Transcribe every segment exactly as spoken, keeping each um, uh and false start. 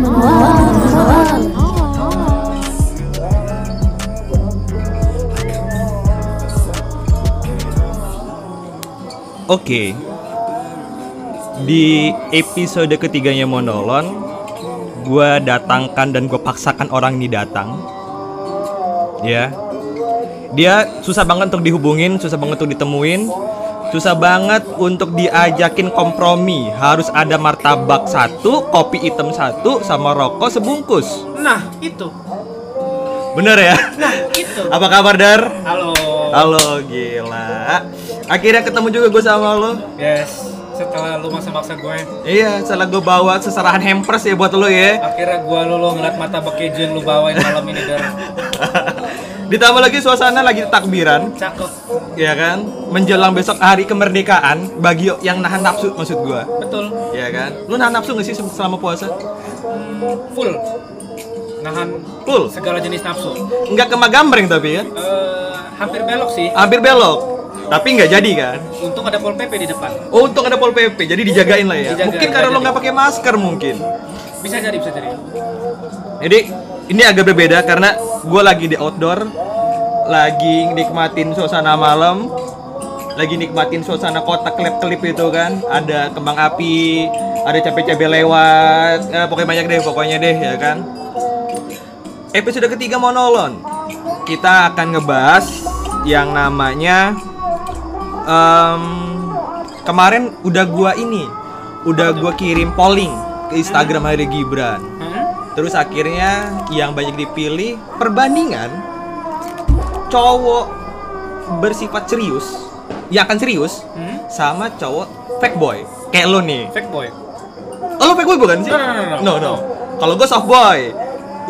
Oke, di episode ketiganya Monolon, gue datangkan dan gue paksakan orang ini datang. Ya, dia susah banget untuk dihubungin, susah banget untuk ditemuin, susah banget untuk diajakin kompromi. Harus ada martabak satu, kopi hitam satu, sama rokok sebungkus. Nah, itu. Bener ya? Nah, itu. Apa kabar, Dar? Halo. Halo, gila. Akhirnya ketemu juga gue sama lo. Yes, setelah lo maksa-maksa gue. Iya, setelah gue bawa seserahan hampers ya buat lo ya. Akhirnya gue lo, lo ngeliat mata bekejuan lo bawain malam ini, Dar. Ditambah lagi suasana lagi takbiran. Cakep. Iya kan? Menjelang besok hari kemerdekaan bagi yang nahan nafsu, maksud gue. Betul. Iya kan? Lo nahan nafsu gak sih selama puasa? Hmm, full. Nahan full segala jenis nafsu. Enggak kema gambreng tapi ya? Uh, hampir belok sih. Hampir belok. Tapi nggak jadi kan? Untung ada Pol P P di depan. Oh, untung ada Pol P P, jadi dijagain lah ya. Dijaga, mungkin karena lo nggak pakai masker mungkin. Bisa jadi, bisa jadi. Jadi ini agak berbeda karena gue lagi di outdoor, lagi nikmatin suasana malam, lagi nikmatin suasana kota kelip-kelip itu kan. Ada kembang api, ada cabai-cabai lewat, eh, pokoknya banyak deh, pokoknya deh ya kan. Episode ketiga Monolon, kita akan ngebahas yang namanya Um, kemarin udah gua ini, udah gua kirim polling ke Instagram hari Gibran. Terus akhirnya yang banyak dipilih perbandingan cowok bersifat serius, ya akan serius, sama cowok Fakeboy. Kayak lo nih. Fakeboy. Oh, lo Fakeboy bukan sih? No, no, no. no, no. Kalau gua Softboy,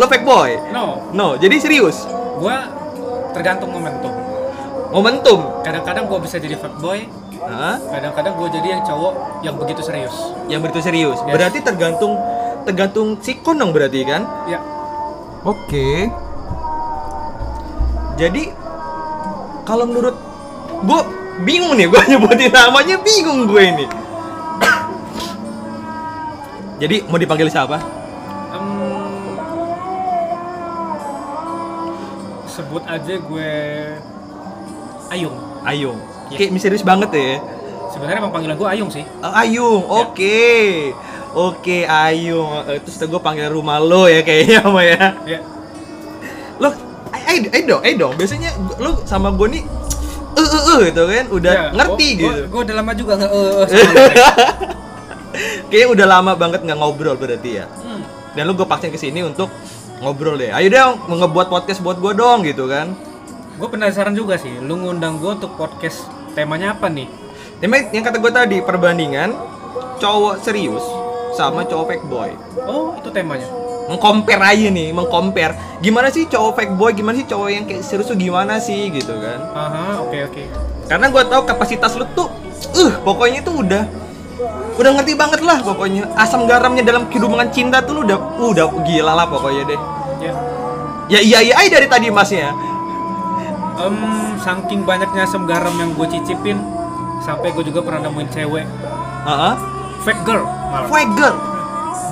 lo Fakeboy. No. No, jadi serius. Gua tergantung momentum. Momentum. Kadang-kadang gue bisa jadi fuckboy, huh? Kadang-kadang gue jadi yang cowok yang begitu serius. Yang begitu serius. Yes. Berarti tergantung tergantung sikon dong berarti kan? Ya. Oke. Okay. Jadi kalau menurut gue bingung nih, gue nyebutin namanya bingung gue ini. Jadi mau dipanggil siapa? Um, sebut aja gue Ayung. Ayung. Ya. Kayak misterius banget ya. Sebenarnya emang panggilan gue Ayung sih. Uh, Ayung. Oke. Okay. Ya. Oke, okay, Ayung. Uh, terus gue panggil rumah lo ya kayaknya sama ya. Iya. Lo eh eh dong, eh dong. Biasanya lo sama gue nih eh uh, eh uh, uh, gitu kan udah ya, ngerti gua, gitu. Gue udah lama juga enggak eh uh, kayaknya udah lama banget enggak ngobrol berarti ya. Hmm. Dan lo gue paksain ke sini untuk ngobrol deh. Ayo dong, ngebuat podcast buat gue dong gitu kan. Gue penasaran juga sih, lu ngundang gue untuk podcast temanya apa nih? Tema yang kata gue tadi, perbandingan cowok serius sama cowok Fakeboy. Oh, itu temanya? Mengcompare aja nih, mengcompare gimana sih cowok Fakeboy, gimana sih cowok yang kayak serius tuh gimana sih gitu kan. Aha, oke okay, oke okay. Karena gue tahu kapasitas lu tuh, uh, pokoknya tuh udah Udah ngerti banget lah pokoknya. Asam garamnya dalam kehidupan cinta tuh lu udah, uh, udah gila lah pokoknya deh. Ya yeah. Ya iya iya dari tadi masnya. Um, saking banyaknya asam garam yang gue cicipin, sampai gue juga pernah nemuin cewek. Uh-huh. Fake girl malah. Fake girl?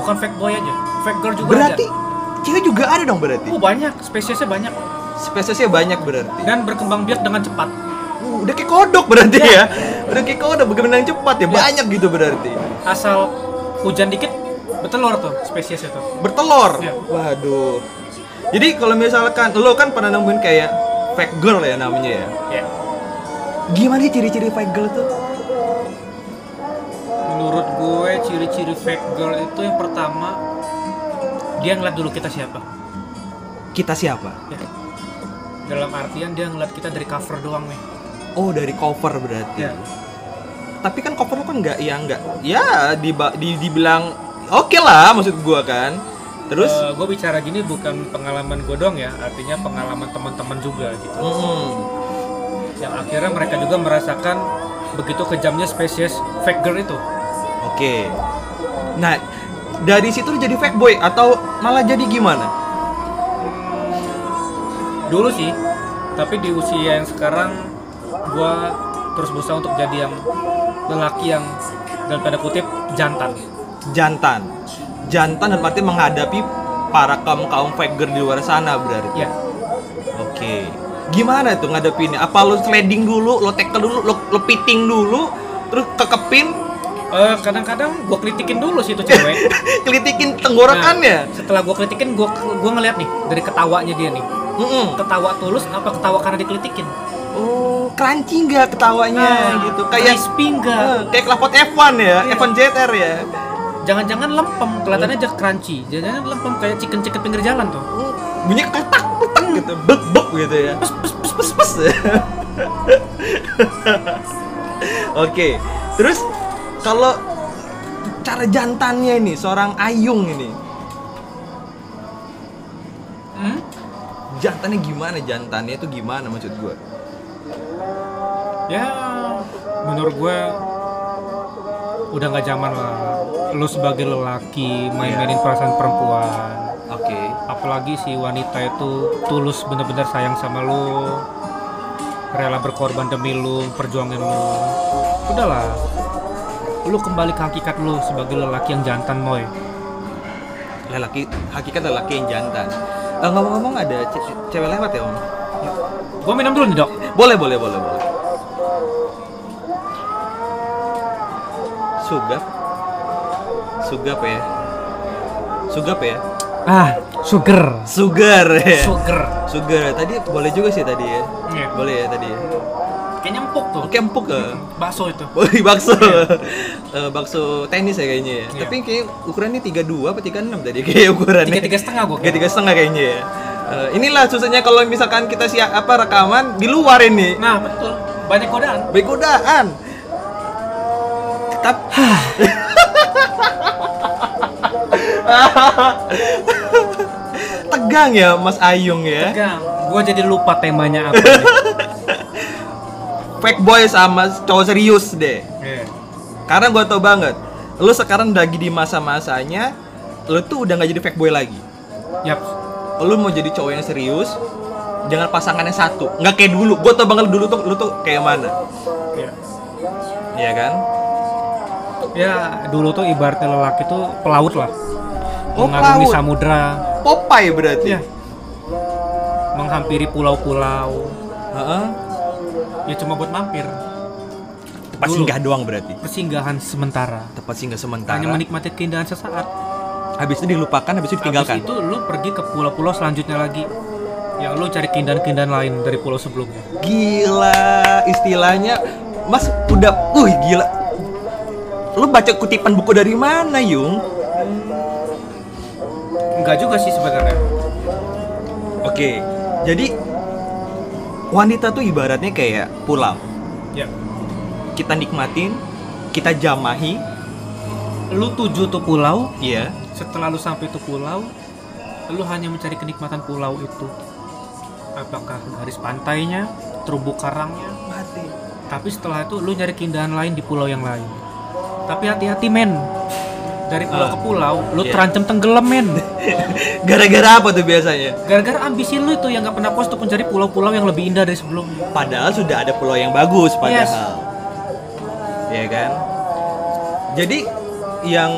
Bukan fake boy aja, fake girl juga berarti, ada. Berarti cewek juga ada dong berarti? Oh banyak, spesiesnya banyak. Spesiesnya banyak berarti. Dan berkembang biak dengan cepat. Uh, Udah kayak kodok berarti yeah. ya? Udah kayak kodok, berkembang cepat ya? Yeah. Banyak gitu berarti. Asal hujan dikit, bertelur tuh spesiesnya tuh. Bertelur? Yeah. Waduh. Jadi kalau misalkan, lo kan pernah nemuin kayak fake girl ya namanya ya. Yeah. Gimana sih ciri-ciri fake girl tuh? Menurut gue ciri-ciri fake girl itu yang pertama dia ngeliat dulu kita siapa. Kita siapa? Ya. Dalam artian dia ngeliat kita dari cover doang nih. Oh dari cover berarti. Yeah. Tapi kan cover lu kan nggak, ya nggak, ya diba- di dibilang oke okay lah maksud gue kan. Terus uh, gue bicara gini bukan pengalaman gue dong ya, artinya pengalaman teman-teman juga gitu. Hmm. Yang akhirnya mereka juga merasakan begitu kejamnya spesies fake girl itu. Oke. Okay. Nah, dari situ jadi fake boy atau malah jadi gimana? Dulu sih, tapi di usia yang sekarang gue terus berusaha untuk jadi yang lelaki yang dalam tanda kutip jantan. Jantan. jantan dan berarti menghadapi para kaum-kaum faker di luar sana berarti. Ya. Oke. Okay. Gimana tuh ngadepinnya? Apa lo sliding dulu, lo tackle dulu, lo, lo piting dulu, terus kekepin? Eh, kadang-kadang gua kritikin dulu sih itu cewek. Kritikin tenggorokannya. Nah, setelah gua kritikin, gua gua ngeliat nih dari ketawanya dia nih. Mm-mm. Ketawa tulus apa ketawa karena dikritikin? Oh, crunchy nggak ketawanya nah, gitu. Kayak crispy nggak? Uh, kayak klapot F satu ya, yeah. F satu J T R ya. Jangan-jangan lempem, kelihatannya aja crunchy. Jangan-jangan lempem kayak chicken-chicken pinggir jalan tuh. Bunyi ketak-ketak gitu, bek-bek gitu ya. Pes pes pes pes pes. Oke. Terus kalau cara jantannya ini seorang Ayung ini. Hmm? Jantannya gimana? Jantannya itu gimana maksud gue? Ya, menurut gue udah nggak zaman lah. Lu sebagai lelaki main-mainin perasaan perempuan. Oke. Okay. Apalagi si wanita itu tulus bener-bener sayang sama lu, rela berkorban demi lu, perjuangin lu. Udahlah, lu kembali ke hakikat lu sebagai lelaki yang jantan, Moy. Lelaki, hakikat lelaki yang jantan. Ngomong-ngomong uh, ada ce cewek lewat ya, Om? Gua minum dulu nih, Dok. Boleh, boleh, boleh, boleh. Sugap. Sugap ya. Sugap ya. Ah, sugar. Sugar ya. Sugar. Sugar. Tadi boleh juga sih tadi ya. Yeah. Boleh ya tadi ya. Kayaknya empuk tuh. Kayak empuk ya. Uh. Bakso itu. Bakso. Yeah. Uh, bakso tenis ya kayaknya ya. Yeah. Tapi kayak ukurannya tiga puluh dua apa tiga puluh enam tadi kayak ukurannya. tiga puluh tiga setengah gua. tiga puluh tiga setengah kayaknya ya. Uh, inilah susahnya kalau misalkan kita siap apa rekaman di luar ini. Nah, betul. Banyak godaan. Banyak godaan. Tetap tegang ya Mas Ayung ya. Tegang. Gua jadi lupa temanya apa. Fakeboy sama cowok serius deh. Yeah. Karena gua tau banget, lu sekarang lagi di masa-masanya, lu tuh udah nggak jadi fakeboy lagi. Yap. Lu mau jadi cowok yang serius, jangan pasangannya satu. Nggak kayak dulu. Gua tau banget dulu tuh lu tuh kayak mana. Iya. Yeah. Iya kan? Ya dulu tuh ibaratnya lelaki tuh pelaut lah. Oh, mengagumi pelaut. Samudra. Popeye berarti. Ya. Menghampiri pulau-pulau. Uh-huh. Ya cuma buat mampir. Tempat dulu. Singgah doang berarti. Persinggahan sementara. Tempat singgah sementara. Hanya menikmati keindahan sesaat. Habis itu dilupakan, habis itu ditinggalkan. Habis itu lu pergi ke pulau-pulau selanjutnya lagi. Yang lu cari keindahan-keindahan lain dari pulau sebelumnya. Gila, istilahnya Mas udah uh gila. Lu baca kutipan buku dari mana, Yung? Enggak juga sih sebenarnya. Oke, jadi wanita tuh ibaratnya kayak pulau. Ya. Kita nikmatin, kita jamahi. Lu tuju tuh pulau. Iya. Setelah lu sampai tuh pulau, lu hanya mencari kenikmatan pulau itu. Apakah garis pantainya, terumbu karangnya? Mati. Tapi setelah itu lu nyari keindahan lain di pulau yang lain. Tapi hati-hati men, dari pulau uh, ke pulau, lu yeah. terancam tenggelam men. Gara-gara apa tuh biasanya? Gara-gara ambisi lu itu yang gak pernah puas untuk mencari pulau-pulau yang lebih indah dari sebelumnya. Padahal sudah ada pulau yang bagus padahal. Yes. Ya kan? Jadi yang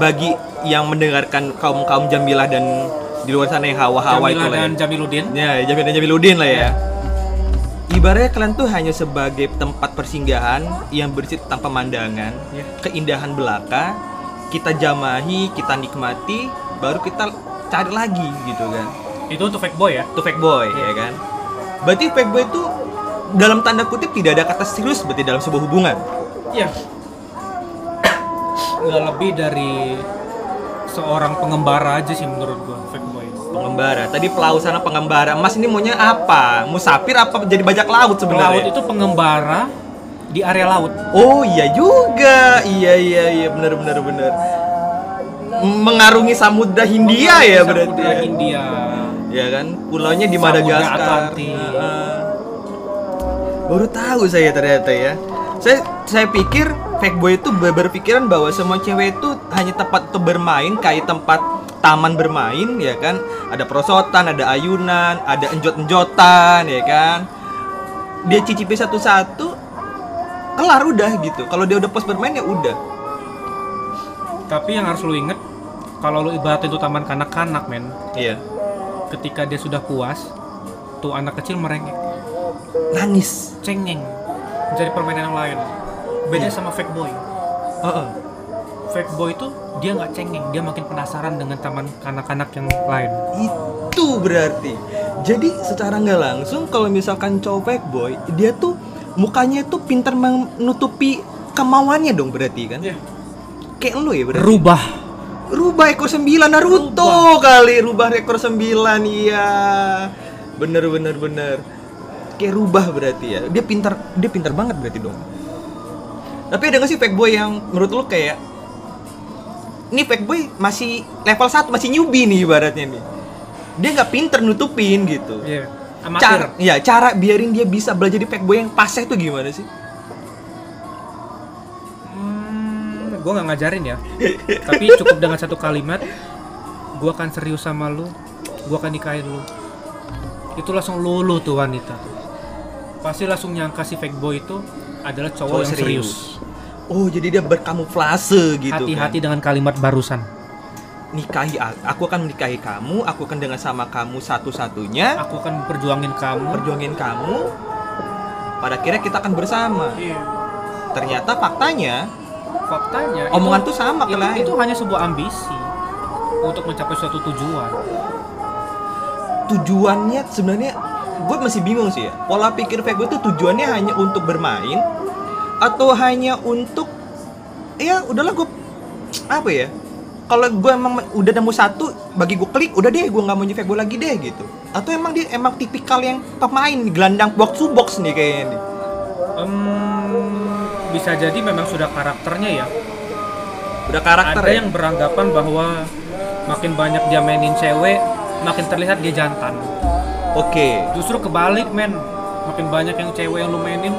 bagi yang mendengarkan kaum-kaum Jamilah dan di luar sana yang hawa-hawa itu lah. Jamilah dan Jamiludin. Ya, Jamilah dan Jamiludin lah ya. Yeah. Ibaratnya kalian tuh hanya sebagai tempat persinggahan yang bersih tanpa pemandangan, yeah. Keindahan belaka, kita jamahi, kita nikmati, baru kita cari lagi gitu kan. Itu untuk Fakeboy ya? Itu Fakeboy, yeah. Ya kan? Berarti Fakeboy itu dalam tanda kutip tidak ada kata serius berarti dalam sebuah hubungan? Iya. Yeah. Nggak lebih dari seorang pengembara aja sih menurut gua Fakeboy. Pengembara. Tadi pelaut sana pengembara. Mas ini maunya apa? Musafir apa jadi bajak laut sebenarnya? Laut itu pengembara di area laut. Oh iya juga. Iya iya iya benar benar benar. Mengarungi samudra Hindia ya berarti. Samudra Hindia. Ya kan? Pulaunya di Madagaskar. Baru tahu saya ternyata ya. Saya saya pikir Fakeboy itu berpikiran bahwa semua cewek itu hanya tempat untuk bermain kayak tempat taman bermain ya kan, ada perosotan, ada ayunan, ada enjot-enjotan ya kan, dia cicipi satu-satu kelar udah gitu. Kalau dia udah puas bermain ya udah. Tapi yang harus lu inget, kalau lu ibarat itu taman kanak-kanak, men. Iya. Ketika dia sudah puas, tuh anak kecil merengek, nangis, cengeng, mencari permainan yang lain. Beda iya. sama Fakeboy. Uh-uh. Fakeboy itu dia nggak cengeng, dia makin penasaran dengan taman kanak-kanak yang lain. Itu berarti. Jadi secara nggak langsung kalau misalkan cowok Fakeboy, dia tuh mukanya tuh pintar menutupi kemauannya dong berarti kan? Iya. Kayak lu ya berarti. Rubah. Rubah ekor sembilan Naruto rubah. kali, rubah ekor sembilan iya. Bener bener bener. Kayak rubah berarti ya. Dia pintar, dia pintar banget berarti dong. Tapi ada nggak sih Fakeboy yang menurut lu kayak ini Fakeboy masih level satu, masih newbie nih ibaratnya nih. Dia nggak pinter nutupin gitu. Iya. Yeah. Cara, ya cara biarin dia bisa belajar di Fakeboy yang paseh tuh gimana sih? Hmm, gue nggak ngajarin ya. Tapi cukup dengan satu kalimat, gue akan serius sama lu, gue akan nikahin lu. Itu langsung lulu tuh wanita. Pasti langsung nyangka si Fakeboy itu adalah cowok, cowok yang serius. serius. Oh, jadi dia berkamuflase gitu. Hati-hati kan? Dengan kalimat barusan. Nikahi aku, aku akan menikahi kamu, aku akan dengan sama kamu satu-satunya. Aku akan perjuangin kamu, perjuangin kamu. Pada akhirnya kita akan bersama. Iya. Ternyata faktanya, faktanya omongan itu, tuh sama itu, kelain. Itu hanya sebuah ambisi untuk mencapai suatu tujuan. Tujuannya sebenarnya gue masih bingung sih ya. Pola pikir Fakeboy tuh tujuannya hanya untuk bermain atau hanya untuk ya udahlah gue apa ya, kalau gue emang udah nemu satu bagi gue klik udah deh gue nggak mau nyefek gue lagi deh gitu, atau emang dia emang tipikal yang pemain gelandang box to box nih kayaknya nih. Um, bisa jadi memang sudah karakternya ya, udah karakter ada ya? Yang beranggapan bahwa makin banyak dia mainin cewek makin terlihat dia jantan. Oke, okay. Justru kebalik men, makin banyak yang cewek yang lu mainin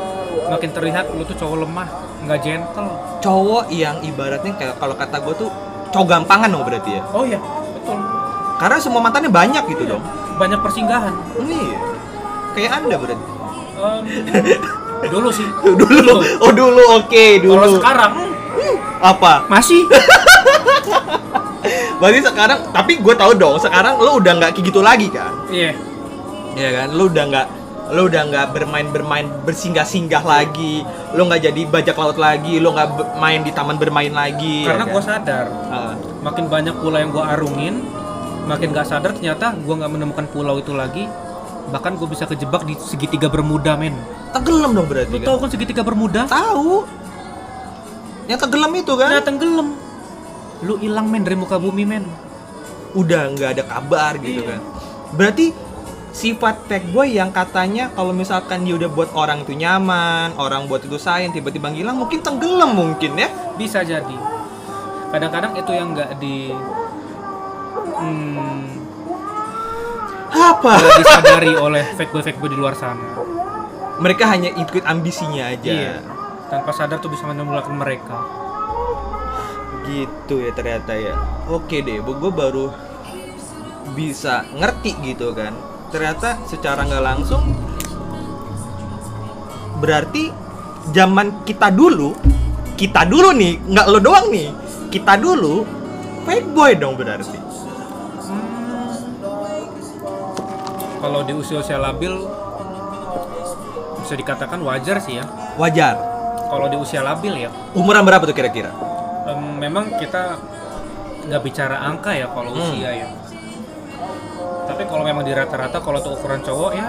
makin terlihat lu tuh cowok lemah, nggak gentle. Cowok yang ibaratnya kayak kalau kata gue tuh cowok gampangan dong berarti ya? Oh iya, betul. Karena semua mantannya banyak gitu iya. dong? Banyak persinggahan. Iya, kayak anda berarti? Um, dulu sih. Dulu? dulu. Oh dulu, oke okay, dulu. Kalau sekarang? Hmm, apa? Masih. Berarti sekarang, tapi gue tahu dong sekarang lu udah nggak kayak gitu lagi kan? Iya. Iya kan, lu udah nggak lo udah nggak bermain-bermain bersinggah-singgah lagi, lo nggak jadi bajak laut lagi, lo nggak main di taman bermain lagi. Karena ya kan? Gue sadar, uh. makin banyak pulau yang gue arungin, makin nggak sadar ternyata gue nggak menemukan pulau itu lagi. Bahkan gue bisa kejebak di segitiga bermuda men. Tenggelam dong berarti. Lo kan? Tahu kan segitiga bermuda? Tahu. Yang tenggelam itu kan? Nah tenggelam. Lo hilang men dari muka bumi men. Udah nggak ada kabar gitu iya. kan? Berarti sifat Fakeboy yang katanya kalau misalkan dia udah buat orang itu nyaman, orang buat itu sayang, tiba-tiba ngilang, mungkin tenggelam mungkin ya? Bisa jadi. Kadang-kadang itu yang nggak di... Hmm, apa? disadari oleh Fakeboy-Fakeboy di luar sana. Mereka hanya ikut ambisinya aja. Iya. Tanpa sadar tuh bisa menemulakan mereka. Gitu ya ternyata ya. Oke deh, gue baru bisa ngerti gitu kan. Ternyata secara nggak langsung berarti zaman kita dulu kita dulu nih nggak lo doang nih kita dulu Fakeboy dong berarti. Hmm, kalau di usia-usia labil bisa dikatakan wajar sih ya. Wajar. Kalau di usia labil ya. Umuran berapa tuh kira-kira? Um, memang kita nggak bicara angka ya kalau hmm. usia ya. Tapi kalau memang di rata-rata kalau tuh ukuran cowok ya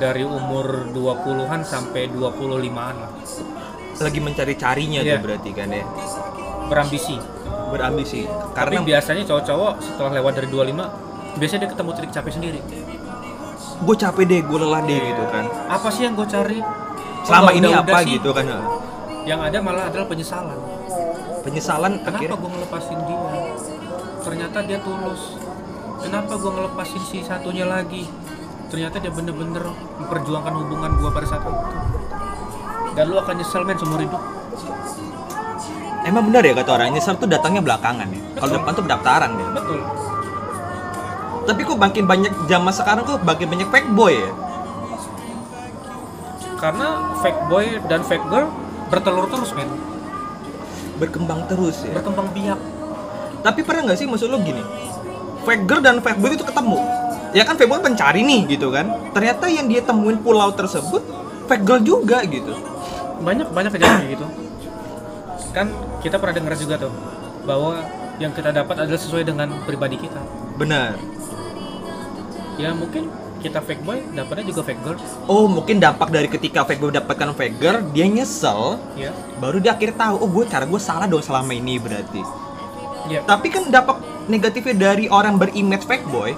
dari umur dua puluhan sampai dua puluh limaan lah. Lagi mencari-carinya yeah. tuh berarti kan ya. Berambisi, berambisi. Karena tapi biasanya cowok-cowok setelah lewat dari dua puluh lima biasanya dia ketemu titik capek sendiri. Gue capek deh, gue lelah deh yeah. gitu kan. Apa sih yang gue cari? Selama oh, ini apa sih, gitu kan. Yang ada malah adalah penyesalan. Penyesalan kenapa akhirnya gue ngelepasin dia? Ternyata dia tulus. Kenapa gue ngelepasin si satunya lagi? Ternyata dia bener-bener memperjuangkan hubungan gue pada saat itu. Dan lu akan nyesel men seumur hidup. Emang bener ya kata orang, nyesel tuh datangnya belakangan ya? Kalau depan tuh pendaftaran ya? Betul. Tapi kok makin banyak zaman sekarang kok makin banyak Fakeboy ya? Karena Fakeboy dan Fakegirl bertelur terus men. berkembang terus ya, berkembang biak. Tapi pernah nggak sih maksud lo gini, Faker dan Fakeboy itu ketemu, ya kan Fakeboy pencari nih gitu kan, ternyata yang dia temuin pulau tersebut Faker juga gitu. Banyak banyak kejadian gitu. Kan kita pernah dengar juga tuh bahwa yang kita dapat adalah sesuai dengan pribadi kita. Benar. Ya mungkin kita Fakeboy dapatnya juga Fakeboy. Oh mungkin dampak dari ketika Fakeboy mendapatkan Fakeboy, dia nyesel. Ya. Baru dia akhir tahu, oh gue cara gue salah dong selama ini berarti. Ya. Tapi kan dampak negatifnya dari orang berimage Fakeboy,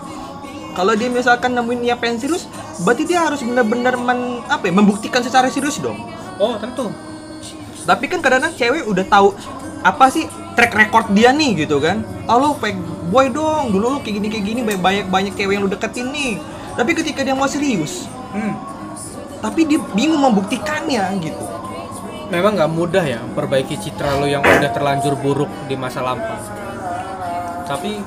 kalau dia misalkan nemuin niat pengen serius, berarti dia harus benar-benar men, apa ya, membuktikan secara serius dong. Oh tentu. Tapi kan kadang-kadang cewek udah tahu apa sih track record dia nih gitu kan. Oh lo Fakeboy dong, dulu lo kayak gini kayak gini, banyak-banyak cewek yang lo deketin nih. Tapi ketika dia mau serius, hmm. tapi dia bingung membuktikannya gitu. Memang nggak mudah ya memperbaiki citra lo yang udah terlanjur buruk di masa lampau. Tapi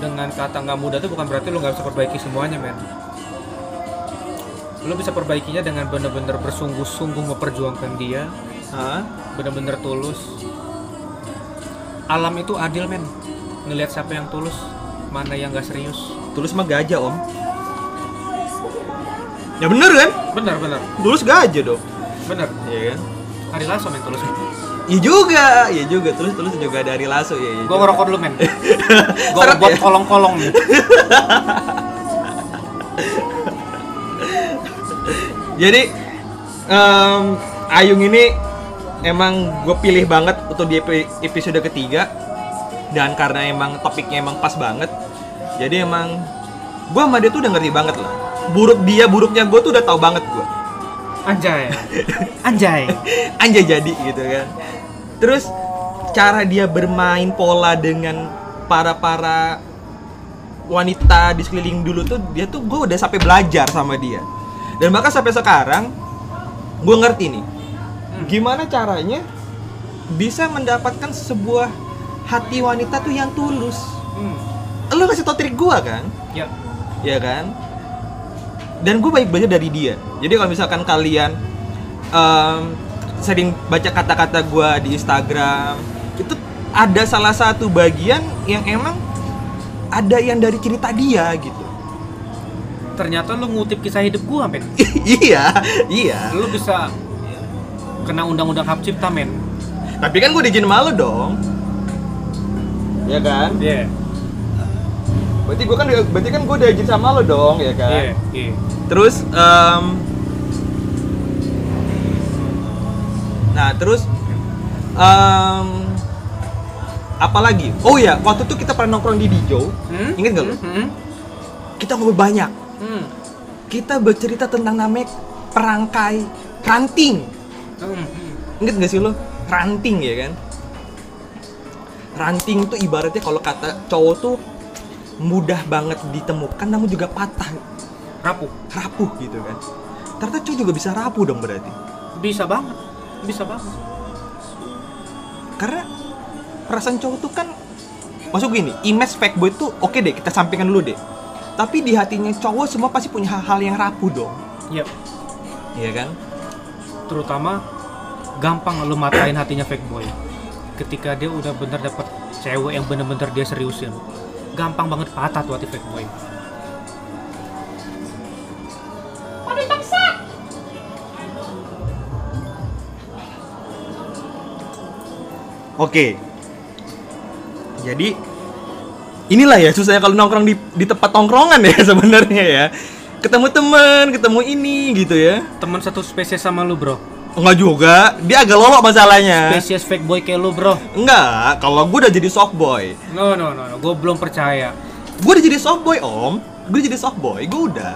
dengan kata nggak mudah itu bukan berarti lo nggak bisa perbaiki semuanya, men. Lo bisa perbaikinya dengan bener-bener bersungguh-sungguh memperjuangkan dia, huh? Bener-bener tulus. Alam itu adil, men. Ngelihat siapa yang tulus, mana yang nggak serius. Tulus mah gajah, om. Ya bener kan? Bener bener. Tulus gajah dong. Bener, iya kan? Ari Lasso men tulus. Iya juga, iya juga tulus tulus juga ada Ari Lasso ya. Gua ngerokok dulu men. Gua buat kolong-kolong nih. Jadi um, Ayung ini emang gue pilih banget untuk di episode ketiga, dan karena emang topiknya emang pas banget, jadi emang gue sama dia tuh udah ngerti banget lah. Buruk dia buruknya gue tuh udah tahu banget gue. Anjay, anjay, anjay jadi gitu kan. Terus cara dia bermain pola dengan para para wanita di sekeliling dulu tuh dia tuh gue udah sampai belajar sama dia. Dan bahkan sampai sekarang gue ngerti nih gimana caranya bisa mendapatkan sebuah hati wanita tuh yang tulus. Hmm. Lo kasih tau trik gue kan? Ya, ya kan. Dan gue baik belajar dari dia. Jadi kalau misalkan kalian um, sering baca kata-kata gue di Instagram, itu ada salah satu bagian yang emang ada yang dari cerita dia gitu. Ternyata lo ngutip kisah hidup gue, men. Iya, iya. Lo bisa kena undang-undang hak cipta, men. Tapi kan gue diizin sama lo dong. Iya kan? Iya. Yeah. Berarti gue kan, berarti kan gue udah izin sama lo dong, ya kan? Iya, iya. Terus, um, nah terus, um, apa lagi? Oh ya, waktu itu kita pernah nongkrong di Dijow, hmm? Ingat nggak lo? Hmm? Kita ngobrol banyak. Hmm. Kita bercerita tentang namanya perangkai ranting. Hmm. Ingat nggak sih lo? Ranting ya kan? Ranting tuh ibaratnya kalau kata cowok tuh mudah banget ditemukan, namun juga patah, rapuh, rapuh gitu kan. Ternyata cowok juga bisa rapuh dong berarti. Bisa banget, bisa banget. Karena perasaan cowok tuh kan, maksud gini, image Fakeboy tuh oke okay deh, kita sampingkan dulu deh. Tapi di hatinya cowok semua pasti punya hal-hal yang rapuh dong. Iya. Yep. Iya kan? Terutama gampang lu matain hatinya Fakeboy ketika dia udah bener dapet cewek yang bener-bener dia seriusin. Gampang banget patah tuh hati Fakeboy. Papi paksa. Oke. Jadi inilah ya susahnya kalau nongkrong di di tempat tongkrongan ya sebenarnya ya. Ketemu teman, ketemu ini gitu ya. Teman satu spesies sama lu, Bro. Enggak juga, dia agak lolok masalahnya. Spesies Fakeboy kayak lu, Bro. Enggak, kalau gue udah jadi Softboy. No, no, no, no. Gue belum percaya. Gue udah jadi Softboy, Om. Gue jadi Softboy, gue udah.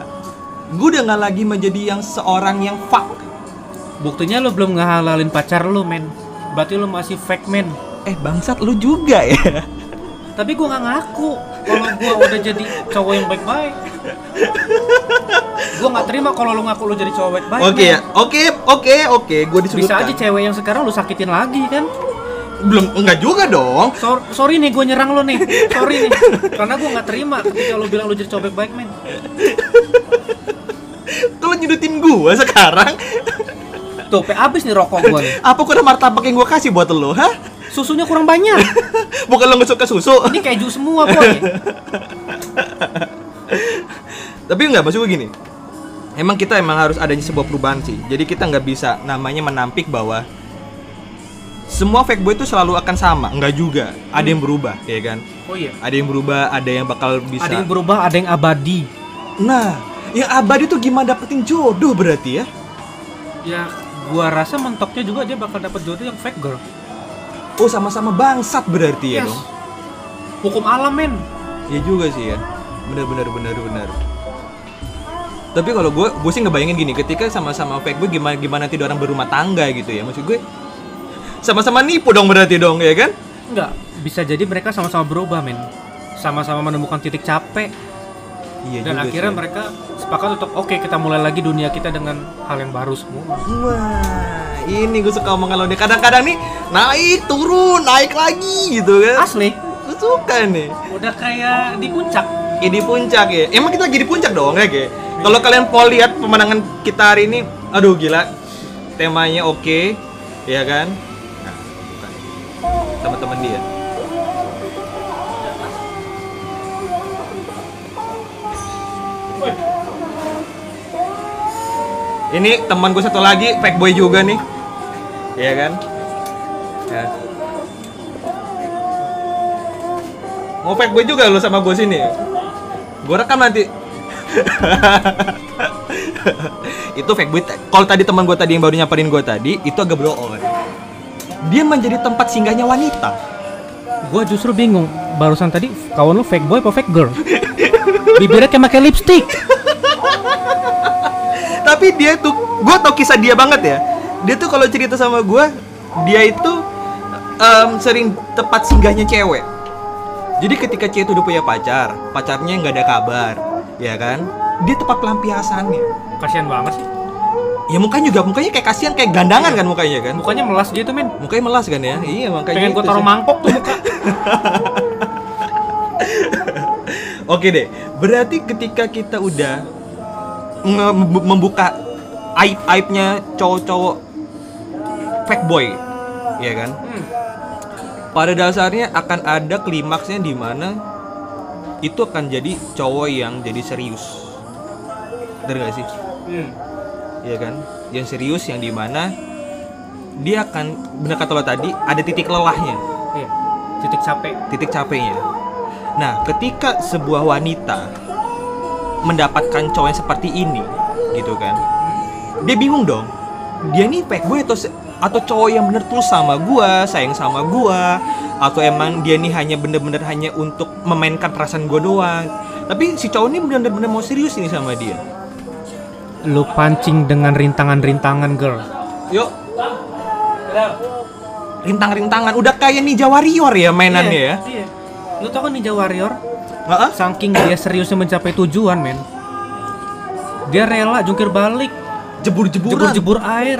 Gue udah gak lagi menjadi yang seorang yang fuck. Buktinya lu belum ngehalalin pacar lu, men. Berarti lu masih fake, men. Eh, bangsat lu juga ya. Tapi gue gak ngaku kalau gue udah jadi cowok yang baik-baik. Gue gak terima kalau lu ngaku lu jadi cowok baik-baik. Oke ya, oke, oke, oke. Gue disudutkan. Bisa aja cewek yang sekarang lu sakitin lagi kan? Belum, enggak juga dong. So, sorry nih, gue nyerang lu nih. Sorry nih, karena gue gak terima ketika lu bilang lu jadi cowok baik-baik, men. Kalau nyudutin gue sekarang. Tuh, pe abis nih rokok gue nih. Apa kurang martabak yang gue kasih buat lu, hah? Susunya kurang banyak. Bukan lo nggak suka susu. Ini keju semua, Boy. Tapi enggak, maksud gue gini. Emang kita emang harus adanya sebuah perubahan sih. Jadi kita nggak bisa namanya menampik bahwa semua Fakeboy itu selalu akan sama. Enggak juga. Ada yang berubah, ya kan? Oh iya. Ada yang berubah, ada yang bakal bisa. Ada yang berubah, ada yang abadi. Nah, yang abadi tuh gimana dapetin jodoh berarti ya? Ya, gua rasa mentoknya juga dia bakal dapet jodoh yang fake girl. Oh, sama-sama bangsat berarti, yes. Ya dong. Hukum alam, men. Ya juga sih ya. Benar-benar benar-benar. Tapi kalau gue, gue sih ngebayangin gini, ketika sama-sama fake gue gimana gimana nanti orang berumah tangga gitu ya. Maksud gue sama-sama nipu dong berarti dong, ya kan? Enggak, bisa jadi mereka sama-sama berubah, men. Sama-sama menemukan titik capek. Iya, dan akhirnya sih mereka sepakat untuk oke, okay, kita mulai lagi dunia kita dengan hal yang baru semua. Wah, ini gue suka omongan lo nih. Kadang-kadang nih naik turun, naik lagi gitu kan. Asli, gue suka nih. Udah kayak di puncak. Ya di puncak ya. Emang kita lagi di puncak dong, ya kayak. Kalau kalian mau lihat pemandangan kita hari ini, aduh gila. Temanya oke, okay, ya kan? Nah, bukan. Teman-teman dia. Ini teman gue satu lagi, Fakeboy juga nih, ya kan? Ya. Mau Fakeboy juga lo sama gue sini? Gue rekam nanti. Itu Fakeboy. Kalau tadi teman gue tadi yang baru nyamperin gue tadi, itu agak blow on. Dia menjadi tempat singgahnya wanita. Gue justru bingung. Barusan tadi kawan lo Fakeboy apa fake girl? Bibirnya kayak pakai lipstick. Tapi dia tuh, gue tau kisah dia banget ya. Dia tuh kalau cerita sama gue, dia itu um, sering tepat singgahnya cewek. Jadi ketika cewek itu udah punya pacar, pacarnya nggak ada kabar, ya kan? Dia tepat pelampiasannya. Kasian banget sih. Ya mukanya juga, mukanya kayak kasian, kayak gandangan kan mukanya kan? Mukanya melas dia tuh, men. Mukanya melas kan ya? Iya, makanya. Pengen gue taruh mangkok tuh muka. Oke deh, berarti ketika kita udah membuka aib-aibnya cowok-cowok Fakeboy, ya kan? Hmm. Pada dasarnya akan ada klimaksnya di mana itu akan jadi cowok yang jadi serius, bener gak sih? Hmm. Ya kan? Yang serius yang di mana dia akan, bener kata lo tadi, ada titik lelahnya, iya. Titik capek, titik capeknya. Nah, ketika sebuah wanita mendapatkan cowok yang seperti ini, gitu kan? Dia bingung dong. Dia nih Fakeboy atau atau cowok yang bener tulus sama gua, sayang sama gua, atau emang dia nih hanya bener-bener hanya untuk memainkan perasaan gua doang. Tapi si cowok ini bener-bener mau serius ini sama dia. Lu pancing dengan rintangan-rintangan, girl. Yuk. Rintang-rintangan. Udah kayak Ninja Warrior ya mainannya ya. Iya. Lu tau kan Ninja Warrior? Uh-huh. Saking dia seriusnya mencapai tujuan, men. Dia rela jungkir balik, jebur-jeburan, jebur-jebur air,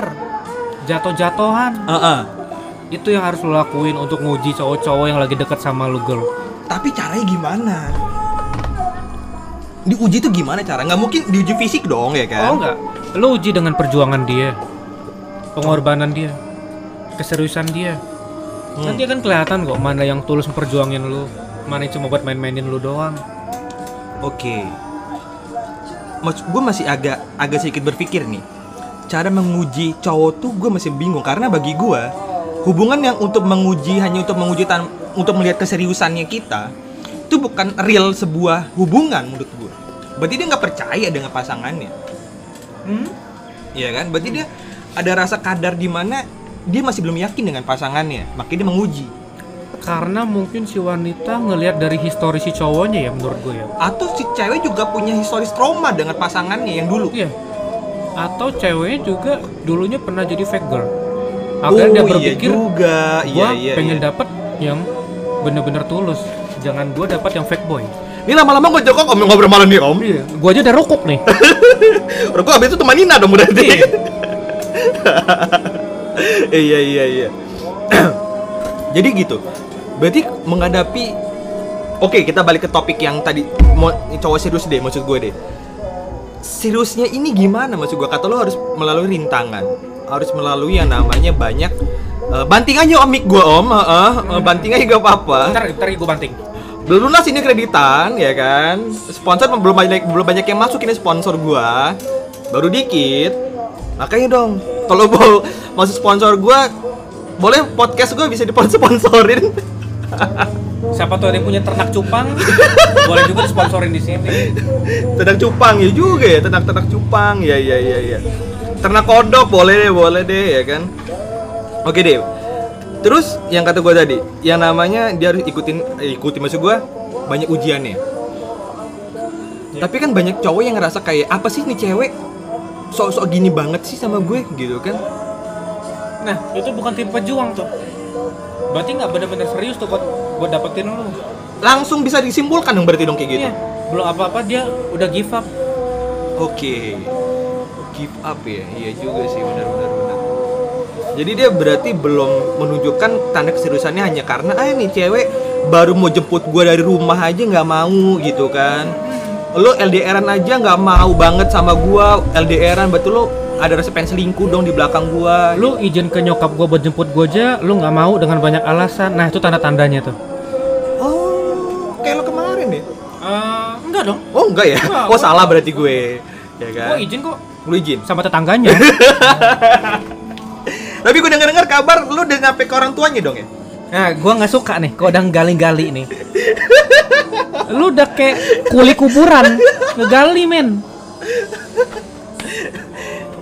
jatuh-jatuhan. Uh-uh. Itu yang harus lo lakuin untuk nguji cowok-cowok yang lagi deket sama lo, girl. Tapi caranya gimana? Diuji tuh gimana cara? Nggak mungkin diuji fisik dong, ya kan? Oh enggak. Lo uji dengan perjuangan dia, pengorbanan dia, keseriusan dia. Hmm. Nanti akan kelihatan kok mana yang tulus memperjuangin lo, mana cuma buat main-mainin lu doang. Oke, okay. Gue masih agak agak sedikit berpikir nih. Cara menguji cowok tuh gue masih bingung. Karena bagi gue, hubungan yang untuk menguji, hanya untuk menguji tan- untuk melihat keseriusannya kita, itu bukan real sebuah hubungan menurut gue. Berarti dia gak percaya dengan pasangannya. Hmm? Iya kan? Berarti hmm. dia ada rasa kadar dimana dia masih belum yakin dengan pasangannya, makanya dia menguji. Karena mungkin si wanita ngelihat dari histori si cowoknya ya, menurut gue ya. Atau si cewek juga punya historis trauma dengan pasangannya yang dulu. Iya. Atau ceweknya juga dulunya pernah jadi fake girl. Akhirnya oh, dia berpikir, iya gue iya, iya, pengen iya. dapet yang bener-bener tulus. Jangan gue dapet yang Fakeboy. Ini lama-lama gue jokok om, ngobrol malam nih om. Iya. Gue aja udah rokok nih. Rokok abis itu teman Nina dong berarti. Iya. Iya iya iya. Jadi gitu. Berarti menghadapi, oke, kita balik ke topik yang tadi, mau cowok serius deh, maksud gue deh. Seriusnya ini gimana maksud gue? Kata lo harus melalui rintangan, harus melalui yang namanya banyak Uh, banting aja om mic gue om, uh, uh, uh, banting aja gak apa-apa. Ntar, ntar gue banting. Belum lunas ini kreditan, ya kan? Sponsor belum banyak, belum banyak yang masuk ini sponsor gue, baru dikit. Makanya dong, kalau mau masuk sponsor gue, boleh podcast gue bisa disponsorin. Siapa tuh yang punya ternak cupang? Boleh juga disponsorin di sini. Ternak cupang ya juga ya, ternak ternak cupang ya ya ya ya. Ternak kodok boleh deh, boleh deh ya kan? Oke deh, terus yang kata gue tadi, yang namanya dia harus ikutin, eh, ikutin maksud gue banyak ujiannya. Yeah. Tapi kan banyak cowok yang ngerasa kayak apa sih nih cewek, sok-sok gini banget sih sama gue gitu kan? Nah itu bukan tim pejuang tuh, berarti nggak benar-benar serius tuh buat buat dapetin lo. Langsung bisa disimpulkan dong berarti dong kayak gitu. Yeah. Belum apa-apa dia udah give up. Oke, okay. Give up ya, iya juga sih benar-benar. Jadi dia berarti belum menunjukkan tanda keseriusannya hanya karena ah nih cewek baru mau jemput gue dari rumah aja nggak mau gitu kan. Lo L D R-an aja nggak mau banget sama gue, L D R-an betul lo ada rasa pengen selingkuh dong di belakang gue. Lo izin ke nyokap gue buat jemput gue aja, lo nggak mau dengan banyak alasan. Nah itu tanda tandanya tuh. Oh kayak lo kemarin ya? Uh, enggak dong. Oh enggak ya? Enggak, oh enggak. Salah berarti gue. Ya kan? Gue izin kok. Lo izin sama tetangganya. Tapi gue denger-dengar kabar lu udah nyampe ke orang tuanya dong ya? Nah, gue gak suka nih kalau udah gali-gali nih. Lu udah kayak kuli kuburan, ngegali men.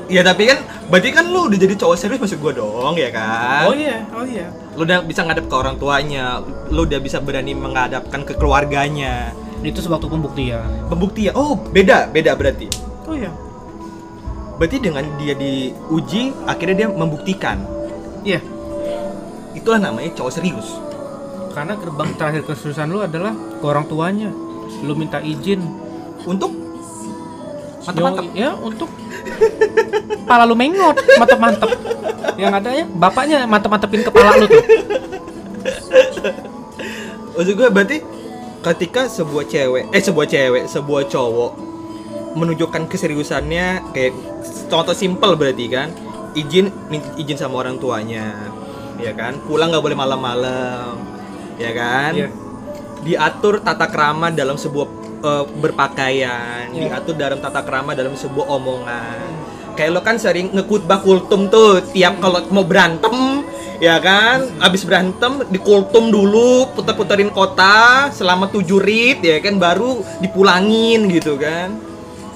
Ya tapi kan, berarti kan lu udah jadi cowok serius maksud gue dong ya kan? Oh iya, oh iya. Lu udah bisa ngadep ke orang tuanya, lu udah bisa berani menghadapkan ke keluarganya. Itu sewaktu pembuktian. Pembuktian? Oh beda, beda berarti. Oh iya. Berarti dengan dia diuji, akhirnya dia membuktikan. Iya. Itulah namanya cowok serius. Karena gerbang terakhir keseriusan lu adalah ke orang tuanya. Lu minta izin untuk mantep-mantep. Ya, untuk kepala lu mengot, mantep-mantep. Yang ada ya, bapaknya mantep-mantepin kepala lu tuh. Maksud gue berarti ketika sebuah cewek, eh sebuah cewek, sebuah cowok menunjukkan keseriusannya kayak contoh simpel berarti kan izin izin sama orang tuanya ya kan, pulang nggak boleh malam-malam ya kan, yeah. Diatur tata krama dalam sebuah uh, berpakaian, yeah. Diatur dalam tata krama dalam sebuah omongan, mm. Kayak lo kan sering ngekutbah kultum tuh tiap kalau mau berantem ya kan, abis berantem dikultum dulu, puter-puterin kota selama tujuh rit ya kan, baru dipulangin gitu kan.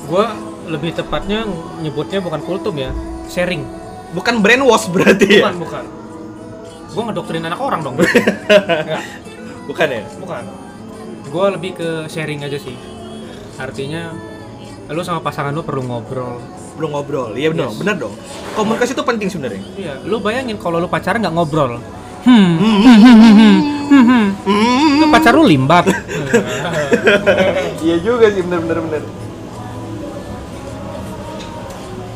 Gua lebih tepatnya nyebutnya bukan kultum ya, sharing. Bukan brainwash berarti. Bukan, ya? Bukan. Gua ngedoktrin anak orang dong. Enggak. Bukan ya? Bukan. Gua lebih ke sharing aja sih. Artinya lu sama pasangan lu perlu ngobrol. Perlu ngobrol. Iya benar, yes. Benar dong. Komunikasi itu penting sebenarnya. Iya, lu bayangin kalau lu pacaran enggak ngobrol. Hmm. Hmm. Lu pacar lu limbat. Iya juga sih, benar-benar benar.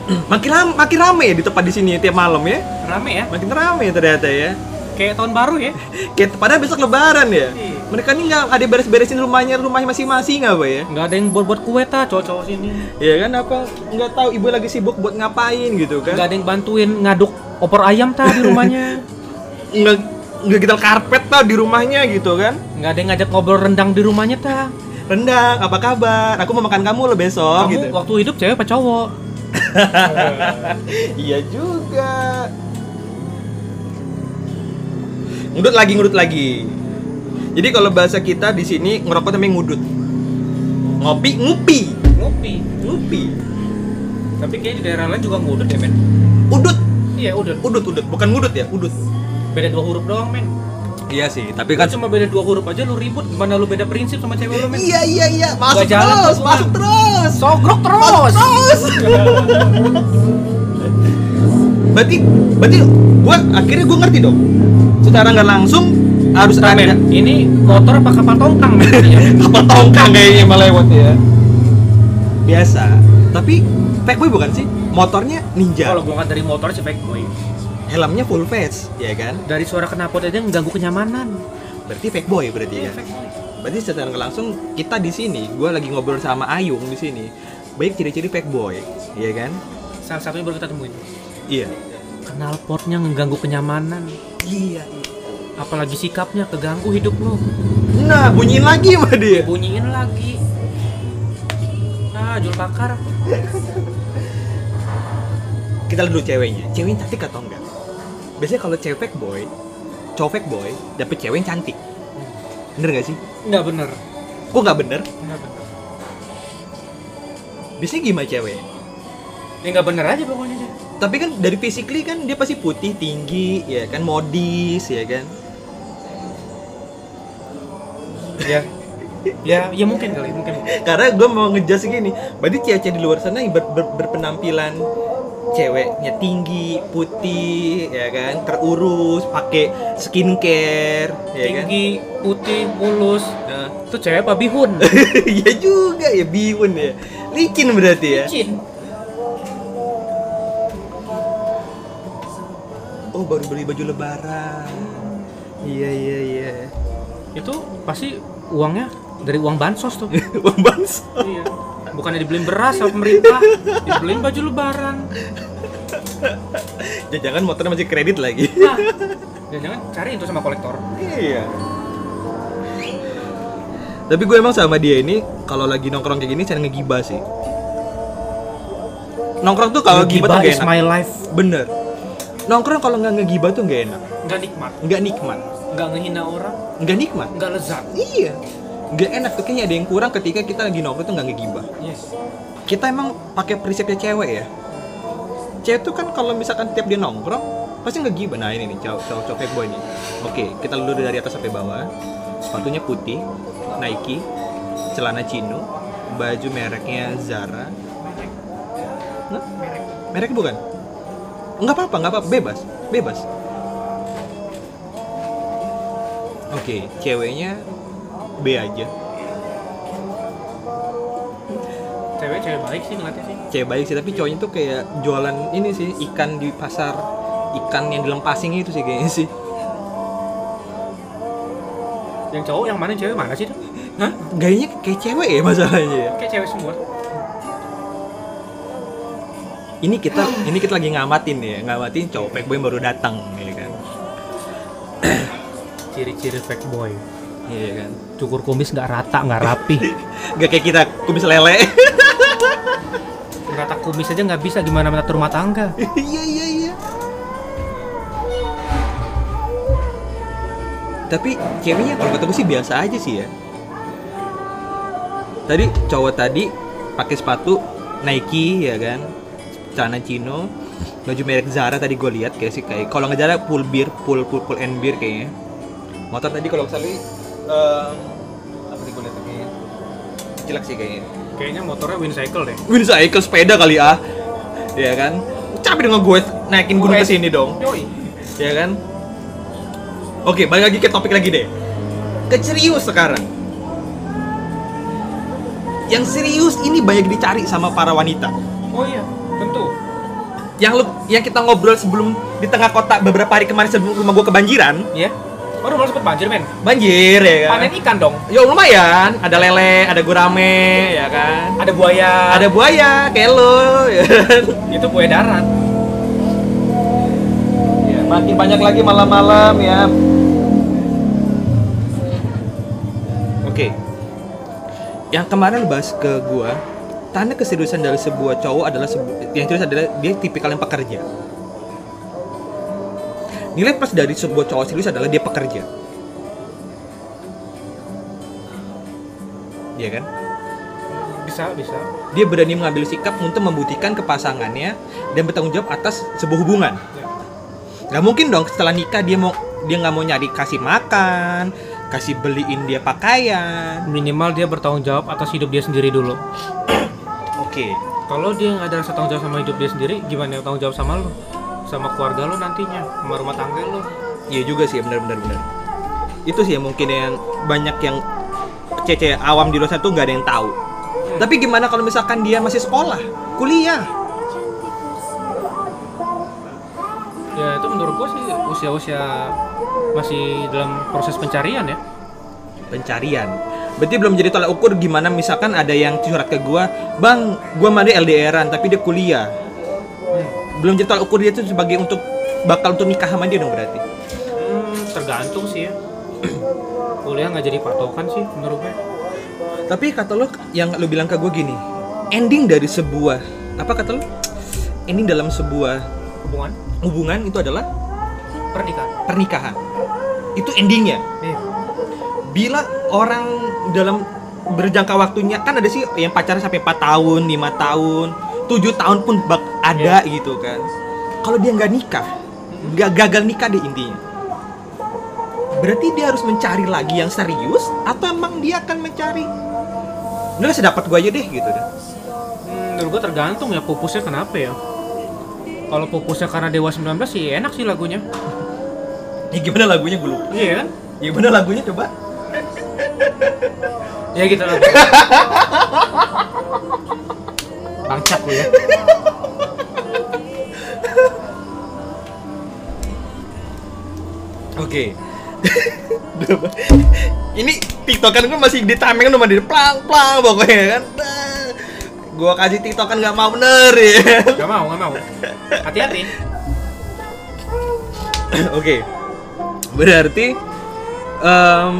Makin rame, makin rame ya di tempat di sini tiap malam ya. Rame ya? Makin rame ternyata ya. Kayak tahun baru ya. Kayak padahal besok lebaran ya. Iyi. Mereka nih nggak ada beres-beresin rumahnya, rumahnya masing-masing apa ya? Nggak ada yang buat-buat kue ta, cowok-cowok sini. Iya kan apa? Nggak tahu ibu lagi sibuk buat ngapain gitu kan? Nggak ada yang bantuin ngaduk opor ayam ta di rumahnya. Nggak nggak kita karpet ta di rumahnya gitu kan? Nggak ada yang ngajak ngobrol rendang di rumahnya ta. Rendang, apa kabar? Aku mau makan kamu lo besok. Kamu gitu. Waktu hidup cewek apa cowok? Iya juga. Ngudut lagi, ngudut lagi. Jadi kalau bahasa kita di sini ngerokok tapi ngudut. Ngopi, ngupi, ngopi, ngupi. Tapi kayaknya di daerah lain juga ngudut ya, men. Udut. Iya, udut. Udut, udut. Bukan ngudut ya, udut. Beda dua huruf doang, men. Iya sih, tapi kan cuma beda dua huruf aja lu ribut, gimana lu beda prinsip sama cewek lu, men? Iya, iya, iya. Masuk terus, masuk terus. Sogrok terus. Terus. berarti berarti gua akhirnya gua ngerti dong. Secara nggak langsung harus nah, ada. Ini motor apa kapal tongkang, men? Kapal tongkang kayaknya melewat ya. Biasa. Tapi Fakeboy bukan sih? Motornya Ninja. Kalau gua kan dari motor si Fakeboy. Helmnya full face, ya kan? Dari suara knalpot aja mengganggu kenyamanan. Berarti Fakeboy berarti yeah, ya. Fakeboy. Berarti secara langsung kita di sini, gue lagi ngobrol sama Ayung di sini. Baik ciri-ciri Fakeboy, ya kan? Salah satunya baru kita temuin. Iya. Yeah. nalpotnya mengganggu kenyamanan. Iya. Apalagi sikapnya keganggu hidup lo. Nah, bunyiin lagi mah dia. Bunyiin lagi. Nah, jual bakar. Kita lihat dulu ceweknya. Ceweknya cantik atau enggak? Biasanya kalau cewek boy, cowok boy dapet cewek yang cantik. Bener gak sih? Nggak bener. Kok nggak bener? Nggak bener. Biasanya gimana cewek? Ya nggak bener aja pokoknya. Tapi kan dari physically kan dia pasti putih, tinggi, ya kan, modis, ya kan? Ya, ya, ya mungkin kali, mungkin. Karena gue mau ngejudge gini, berarti cewek-cewek di luar sana yang ber, ber, berpenampilan ceweknya tinggi, putih, ya kan, terurus, pakai skincare, ya kan? Tinggi, putih, mulus. Nah, itu cewek apa bihun? Ya juga ya bihun ya, licin berarti ya. Licin. Oh, baru beli baju lebaran. Iya iya iya. Itu pasti uangnya dari uang bansos tuh. Uang bansos. Iya. Bukannya dibeliin beras sama pemerintah, dibeliin baju lebaran. Jangan-jangan motornya masih kredit lagi. Nah, jangan-jangan cari itu sama kolektor. Iya. Tapi gue emang sama dia ini kalau lagi nongkrong kayak gini cara ngegibah sih. Nongkrong tuh kalau ngegibah tuh gak enak. My life. Bener. Nongkrong kalau nggak ngegibah tuh nggak enak. Nggak nikmat. Nggak nikmat. Nggak ngehina orang. Nggak nikmat. Nggak lezat. Iya. Nggak enak tuh, kayaknya ada yang kurang ketika kita lagi nongkrong tuh nggak ngegibah. Yes. Kita emang pakai prinsipnya cewek ya. Cewek tuh kan kalau misalkan tiap dia nongkrong pasti ngegibah. Nah ini nih cowok cowok Fakeboy nih. Oke, kita lulu dari atas sampai bawah. Sepatunya putih, Nike, celana chino, baju mereknya Zara. Merek. Nah, merek. Merek bukan? Enggak apa-apa, enggak apa-apa, bebas, bebas. Oke, okay, ceweknya B aja. Cewek cewek baik sih ngeliatnya sih. Cewek baik sih, tapi cowoknya tuh kayak jualan ini sih, ikan di pasar, ikan yang dilempasin itu sih kayaknya sih. Yang cowok yang mana, cewek mana sih tuh? Hah? Gayanya kayak cewek ya masalahnya ya. Kayak cewek semua. Ini kita ini kita lagi ngamatin ya, ngamatin cowok Fakeboy baru datang ya kan. Ciri-ciri Fakeboy. Iya kan. Cukur kumis nggak rata, nggak rapi. Nggak kayak kita kumis lele. Rata kumis aja nggak bisa, gimana mengatur rumah tangga? Iya iya iya. Tapi ceweknya kalau kata gue sih biasa aja sih ya. Tadi cowok tadi pakai sepatu Nike ya kan. Celana chino, baju merek Zara tadi gue lihat kayak sih kayak kalau nggak Zara full beer, full full full and beer kayaknya. Motor tadi kalau misalnya uh, apa sih gue lihat kayaknya jelek sih kayaknya. Kayaknya motornya Wincycle deh. Wincycle sepeda kali ah, ya kan? Capek dengan gue naikin gunung ke sini dong, ya kan? Oke, balik lagi ke topik lagi deh. Ke serius sekarang. Yang serius ini banyak dicari sama para wanita. Oh iya. Tentu. Yang lu, yang kita ngobrol sebelum di tengah kota beberapa hari kemarin sebelum rumah gua kebanjiran, ya. Yeah. Oh, rumah lu sempet banjir, men. Banjir ya kan. Panen ikan dong. Ya lumayan, ada lele, ada gurame, ya kan. Ada buaya. Ada buaya, kayak lu. Ya kan? Itu buaya darat. Ya, makin banyak lagi malam-malam ya. Oke. Okay. Yang kemarin bahas ke gua, tanda keseriusan dari sebuah cowok adalah sebu- yang serius adalah dia tipikal yang pekerja. Nilai plus dari sebuah cowok serius adalah dia pekerja. Iya kan? Bisa, bisa. Dia berani mengambil sikap untuk membuktikan ke pasangannya dan bertanggung jawab atas sebuah hubungan. Ya. Gak mungkin dong setelah nikah dia mau dia nggak mau nyari kasih makan, kasih beliin dia pakaian. Minimal dia bertanggung jawab atas hidup dia sendiri dulu. Oke, okay. Kalau dia nggak ada rasa tanggung jawab sama hidup dia sendiri, gimana tanggung jawab sama lo, sama keluarga lo nantinya, sama rumah tangga lo? Iya juga sih, benar-benar benar. Itu sih yang mungkin yang banyak yang cece awam di luar sana tuh nggak ada yang tahu. Hmm. Tapi gimana kalau misalkan dia masih sekolah, kuliah? Ya itu menurut gua sih usia-usia masih dalam proses pencarian ya. Pencarian. Berarti belum jadi tolak ukur gimana misalkan ada yang curhat ke gua, "Bang, gua mandi L D R-an tapi dia kuliah." Hmm. Belum jadi tolak ukur dia itu sebagai untuk bakal tuh nikah sama dia dong berarti? Hmm, tergantung sih ya. Kuliah nggak jadi patokan sih menurut gue. Tapi kata lo yang lo bilang ke gue gini, ending dari sebuah apa kata lo? Ending dalam sebuah hubungan? Hubungan itu adalah pernikahan. Pernikahan. Itu endingnya. Iya. Bila orang dalam berjangka waktunya kan ada sih yang pacaran sampai empat tahun, lima tahun, tujuh tahun pun bak ada yeah. gitu kan. Kalau dia nggak nikah, nggak gagal nikah deh intinya. Berarti dia harus mencari lagi yang serius atau emang dia akan mencari? Udah sedapat gue aja deh gitu deh. Hmm, menurut gue tergantung ya pupusnya kenapa ya. Kalau pupusnya karena Dewa sembilan belas sih enak sih lagunya. Ya gimana lagunya gue lupa. Iya kan? Ya gimana lagunya coba? Ya gitu lah. Bangsat lu ya. Oke. Ini TikTokan gue masih ditameng sama dia plang-plang pokoknya kan. Gue kasih TikTokan gak mau bener ya. Gak mau, gak mau. Hati-hati. Oke. Berarti um,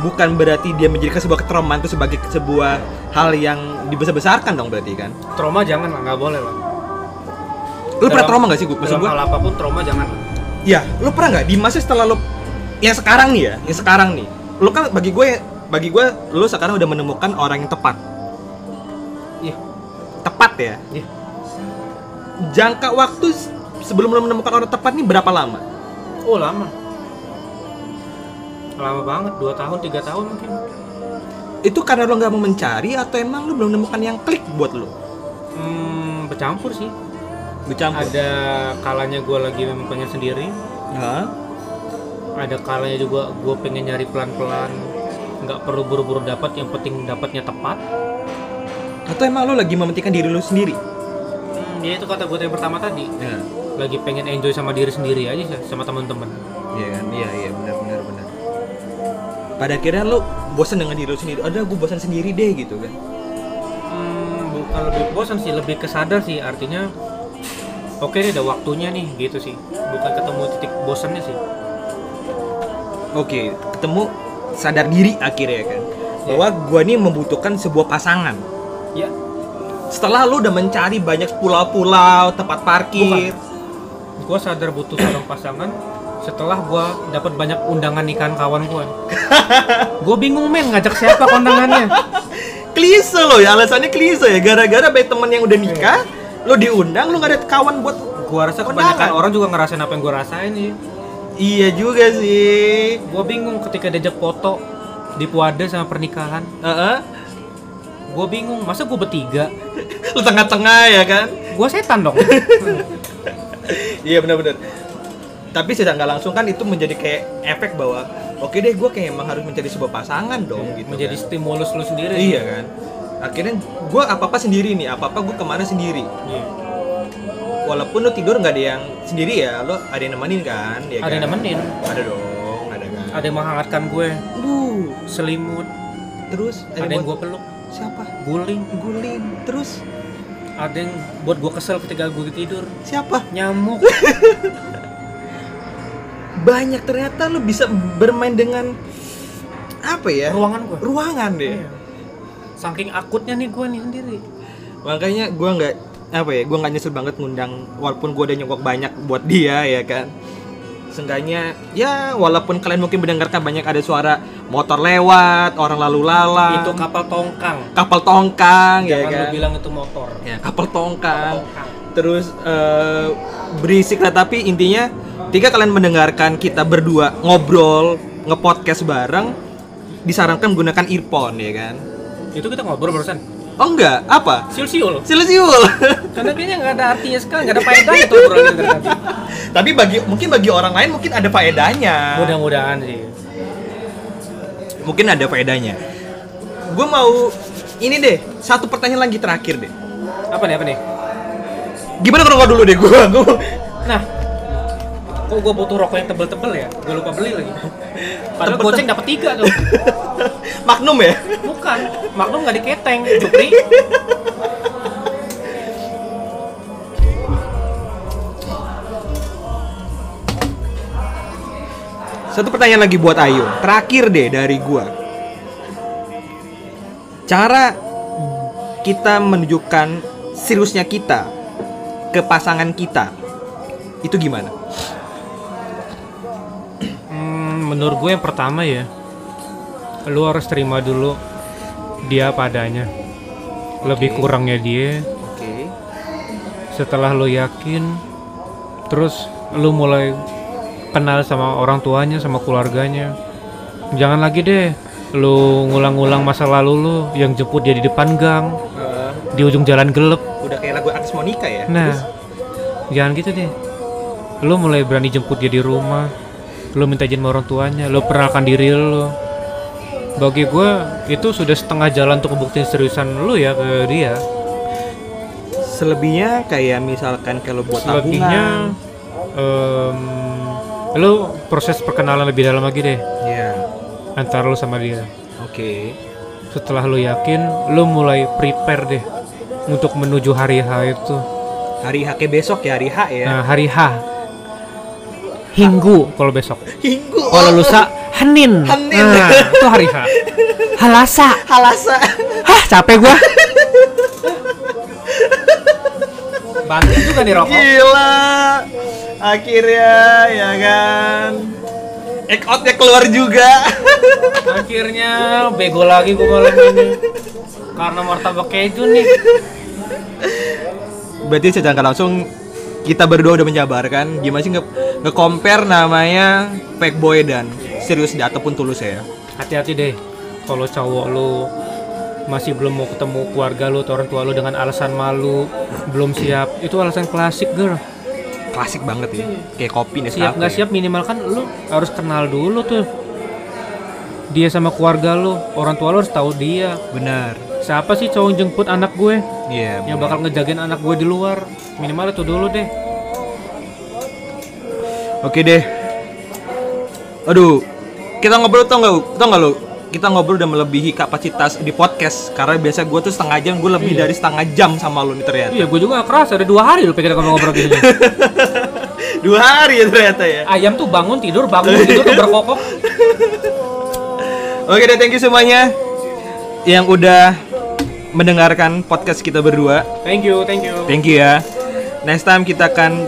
bukan berarti dia menjadikan sebuah trauma itu sebagai sebuah hal yang dibesar-besarkan dong berarti kan? Trauma jangan lah, nggak boleh lah. Lu dalam, pernah trauma nggak sih gue? Maksud gue? Hal apapun trauma jangan. Iya, lu pernah nggak? Di masa setelah lu yang sekarang nih ya, yang sekarang nih, lu kan bagi gue, bagi gue, lu sekarang udah menemukan orang yang tepat. Iya. Tepat ya? Iya. Jangka waktu sebelum lu menemukan orang tepat nih berapa lama? Oh lama. Lama banget, dua tahun, tiga tahun mungkin. Itu karena lo gak mau mencari atau emang lo belum menemukan yang klik buat lo? Hmm, bercampur sih. Bercampur? Ada kalanya gue lagi memang pengen sendiri. Hah? Ada kalanya juga gue pengen nyari pelan-pelan. Gak perlu buru-buru dapat, yang penting dapatnya tepat. Atau emang lo lagi mementingkan diri lo sendiri? Hmm, ya itu kata gue yang pertama tadi. Ya. Lagi pengen enjoy sama diri sendiri aja sama teman-teman. Iya kan? Iya, iya benar-benar benar. Pada akhirnya lo bosan dengan diri lo sendiri, ada gue bosan sendiri deh gitu kan? Hmm, bukan lebih bosan sih, lebih kesadar sih artinya. Oke okay, ini udah waktunya nih gitu sih, bukan ketemu titik bosannya sih. Oke, okay, ketemu sadar diri akhirnya kan, bahwa yeah. gue nih membutuhkan sebuah pasangan. Ya. Yeah. Setelah lo udah mencari banyak pulau-pulau, tempat parkir. Gue sadar butuh seorang pasangan. Setelah gue dapat banyak undangan nikahan kawan gue, gue bingung men ngajak siapa kondangannya. Klise loh ya, alasannya klise ya. Gara-gara banyak temen yang udah nikah, lo diundang, lo gak ada kawan buat. Gue rasa kebanyakan orang juga ngerasain apa yang gue rasain sih. Iya juga sih. Gue bingung ketika diajak foto di Puade sama pernikahan. Uh-uh. Gue bingung, masa gue bertiga? Lo tengah-tengah ya kan? Gue setan dong. Iya benar-benar. Tapi secara nggak langsung kan itu menjadi kayak efek bahwa oke okay deh gue kayak emang harus mencari sebuah pasangan dong ya, gitu menjadi kan. Stimulus lo sendiri. Iya kan akhirnya gue apa-apa sendiri nih, apa-apa gue kemana sendiri ya. Walaupun lo tidur nggak ada yang sendiri ya, lo ada yang nemenin kan ya, ada kan? Yang nemenin ada dong, ada kan, ada yang menghangatkan gue uh. selimut, terus ada, ada yang gue peluk siapa? Guling guling terus ada yang buat gue kesel ketika gue tidur siapa? Nyamuk. Banyak ternyata lo bisa bermain dengan apa ya? Ruangan gue. Ruangan deh. Iya. Saking akutnya nih gue nih sendiri. Makanya gue nggak apa ya? Gue nggak nyesel banget ngundang walaupun gue udah nyokok banyak buat dia ya kan. Seenggaknya ya walaupun kalian mungkin mendengarkan banyak ada suara motor lewat, orang lalu lalang. Itu kapal tongkang. Kapal tongkang jangan ya kan. Jangan lu bilang itu motor. Ya, kapal tongkang. Kapal tongkang. Terus uh, berisik lah tapi intinya ketika kalian mendengarkan kita berdua ngobrol, nge-podcast bareng, disarankan menggunakan earphone ya kan? Itu kita ngobrol barusan? Oh enggak, apa? Siul-siul. Siul-siul. Karena kayaknya nggak ada artinya sekali, nggak ada faedahnya tuh obrolan tadi. Tapi bagi mungkin bagi orang lain mungkin ada faedahnya. Mudah-mudahan sih. Mungkin ada faedahnya. Gue mau ini deh, satu pertanyaan lagi terakhir deh. Apa nih, apa nih? Gimana kalau dulu deh gue? Nah, kok gue butuh rokok yang tebel-tebel ya? Gue lupa beli lagi. Padahal goceng dapat tiga tuh. Magnum ya? Bukan, Magnum nggak diketeng, Jupri. satu pertanyaan lagi buat Ayung. Terakhir deh dari gua. Cara kita menunjukkan seriusnya kita ke pasangan kita itu gimana? Hmm, menurut gue yang pertama ya, lu harus terima dulu dia padanya, lebih okay. kurangnya dia. Oke. Okay. Setelah lu yakin, terus lu mulai kenal sama orang tuanya, sama keluarganya. Jangan lagi deh lu ngulang-ngulang masa lalu lu yang jemput dia di depan gang, uh, di ujung jalan gelap. Udah kayak lagu artis Monica ya. Nah, terus? Jangan gitu deh. Lu mulai berani jemput dia di rumah. Lu minta izin sama orang tuanya. Lu perkenalkan diri lu. Bagi gue itu sudah setengah jalan untuk bukti seriusan lu ya ke dia. Selebihnya kayak misalkan kalau buat tabungan, um, lu proses perkenalan lebih dalam lagi deh. Iya. Yeah. Antar lu sama dia. Oke. Okay. Setelah lu yakin, lu mulai prepare deh untuk menuju hari H itu. Hari H kayak besok ya, hari H ya. Nah, hari H. Hinggu kalau besok. Hinggu. Kalau lusa Hanin. Hanin. Nah, itu hari H. Halasa. Halasa. Hah, capek gua. Banting juga nih rokok. Gila. Akhirnya ya kan. Egg outnya keluar juga. Akhirnya bego lagi gua malam ini. Karena martabak keju nih. Berarti secara nggak langsung kita berdua udah menjabarkan gimana sih nge-compare namanya Fakeboy dan serius deh ataupun tulus ya. Hati-hati deh kalau cowok lu masih belum mau ketemu keluarga lu atau orang tua lu dengan alasan malu, belum siap. Itu alasan klasik, girl. Klasik banget ya. Kayak kopi nih. Siap nggak siap minimal kan lu harus kenal dulu tuh dia sama keluarga lu, orang tua lu harus tahu dia. Benar. Siapa sih cowok jemput anak gue? Iya. Yeah, yang bakal ngejagain anak gue di luar. Minimal itu dulu deh. Oke deh. Aduh, kita ngobrol tau nggak? Tau nggak lo? Kita ngobrol udah melebihi kapasitas di podcast. Karena biasa gue tuh setengah jam, gue lebih iya. dari setengah jam sama lo nih ternyata. Iya, gue juga gak keras. Ada dua hari lo pikir kita ngobrol gini. Dua hari ya ternyata ya. Ayam tuh bangun tidur, bangun tidur tuh berkokok. Oke deh, thank you semuanya yang udah mendengarkan podcast kita berdua. Thank you, thank you. Thank you ya. Next time kita akan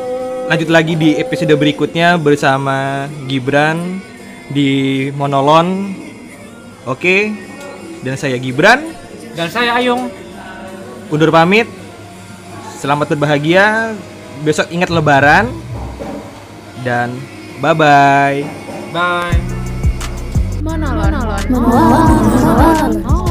lanjut lagi di episode berikutnya bersama Gibran di Monolon. Oke. Dan saya Gibran dan saya Ayung. Undur pamit. Selamat berbahagia. Besok ingat Lebaran. Dan bye bye. Bye. Monolon. Monolon. Monolon. Monolon.